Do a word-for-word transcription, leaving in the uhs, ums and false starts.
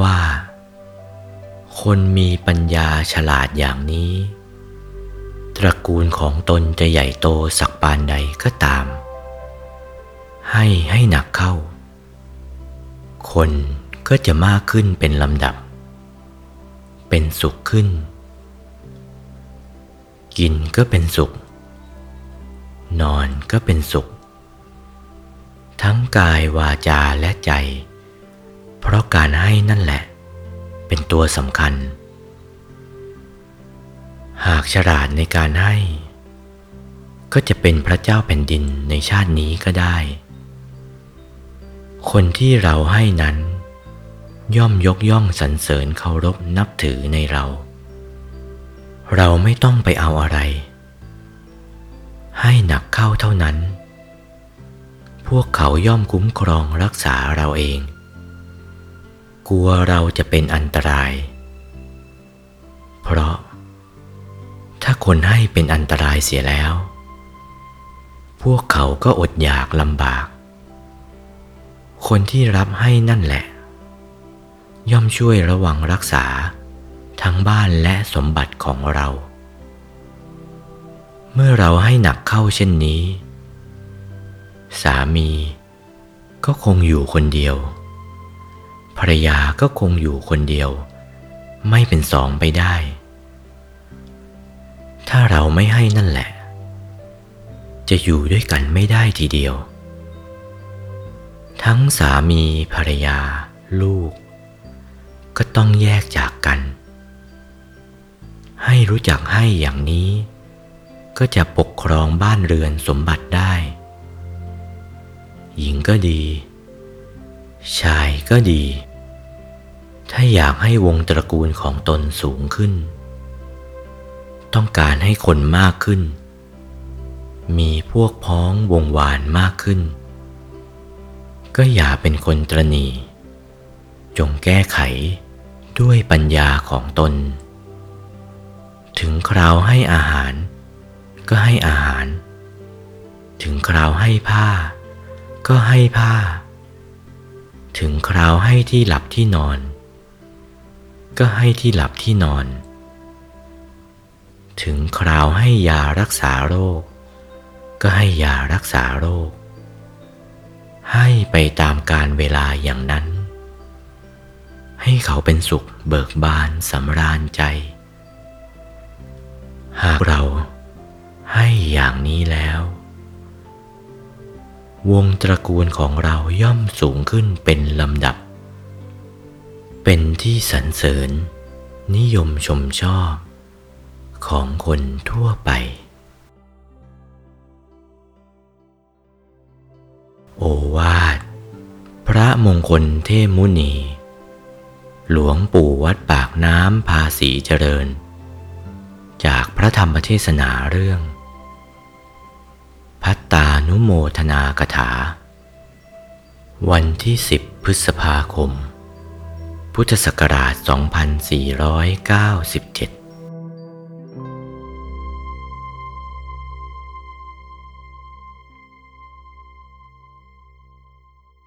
ว่าคนมีปัญญาฉลาดอย่างนี้ตระกูลของตนจะใหญ่โตสักปานใดก็ตามให้ให้หนักเข้าคนก็จะมากขึ้นเป็นลำดับเป็นสุขขึ้นกินก็เป็นสุขนอนก็เป็นสุขทั้งกายวาจาและใจเพราะการให้นั่นแหละเป็นตัวสำคัญหากฉลาดในการให้ก็จะเป็นพระเจ้าแผ่นดินในชาตินี้ก็ได้คนที่เราให้นั้นย่อมยกย่องสรรเสริญเคารพนับถือในเราเราไม่ต้องไปเอาอะไรให้หนักเข้าเท่านั้นพวกเขาย่อมคุ้มครองรักษาเราเองกลัวเราจะเป็นอันตรายเพราะถ้าคนให้เป็นอันตรายเสียแล้วพวกเขาก็อดอยากลำบากคนที่รับให้นั่นแหละย่อมช่วยระวังรักษาทั้งบ้านและสมบัติของเราเมื่อเราให้หนักเข้าเช่นนี้สามีก็คงอยู่คนเดียวภรรยาก็คงอยู่คนเดียวไม่เป็นสองไปได้ถ้าเราไม่ให้นั่นแหละจะอยู่ด้วยกันไม่ได้ทีเดียวทั้งสามีภรรยาลูกก็ต้องแยกจากกันให้รู้จักให้อย่างนี้ก็จะปกครองบ้านเรือนสมบัติได้หญิงก็ดีชายก็ดีถ้าอยากให้วงตระกูลของตนสูงขึ้นต้องการให้คนมากขึ้นมีพวกพ้องวงวานมากขึ้นก็อย่าเป็นคนตระหนี่จงแก้ไขด้วยปัญญาของตนถึงคราวให้อาหารก็ให้อาหารถึงคราวให้ผ้าก็ให้ผ้าถึงคราวให้ที่หลับที่นอนก็ให้ที่หลับที่นอนถึงคราวให้ยารักษาโรคก็ให้ยารักษาโรคให้ไปตามกาลเวลาอย่างนั้นให้เขาเป็นสุขเบิกบานสำราญใจหากเราให้อย่างนี้แล้ววงตระกูลของเราย่อมสูงขึ้นเป็นลำดับเป็นที่สรรเสริญนิยมชมชอบของคนทั่วไปโอวาทพระมงคลเทพมุนีหลวงปู่วัดปากน้ำภาษีเจริญจากพระธรรมเทศนาเรื่องภัตตานุโมทนากถาวันที่สิบพฤษภาคมพุทธศักราชสองพันสี่ร้อยเก้าสิบเจ็ด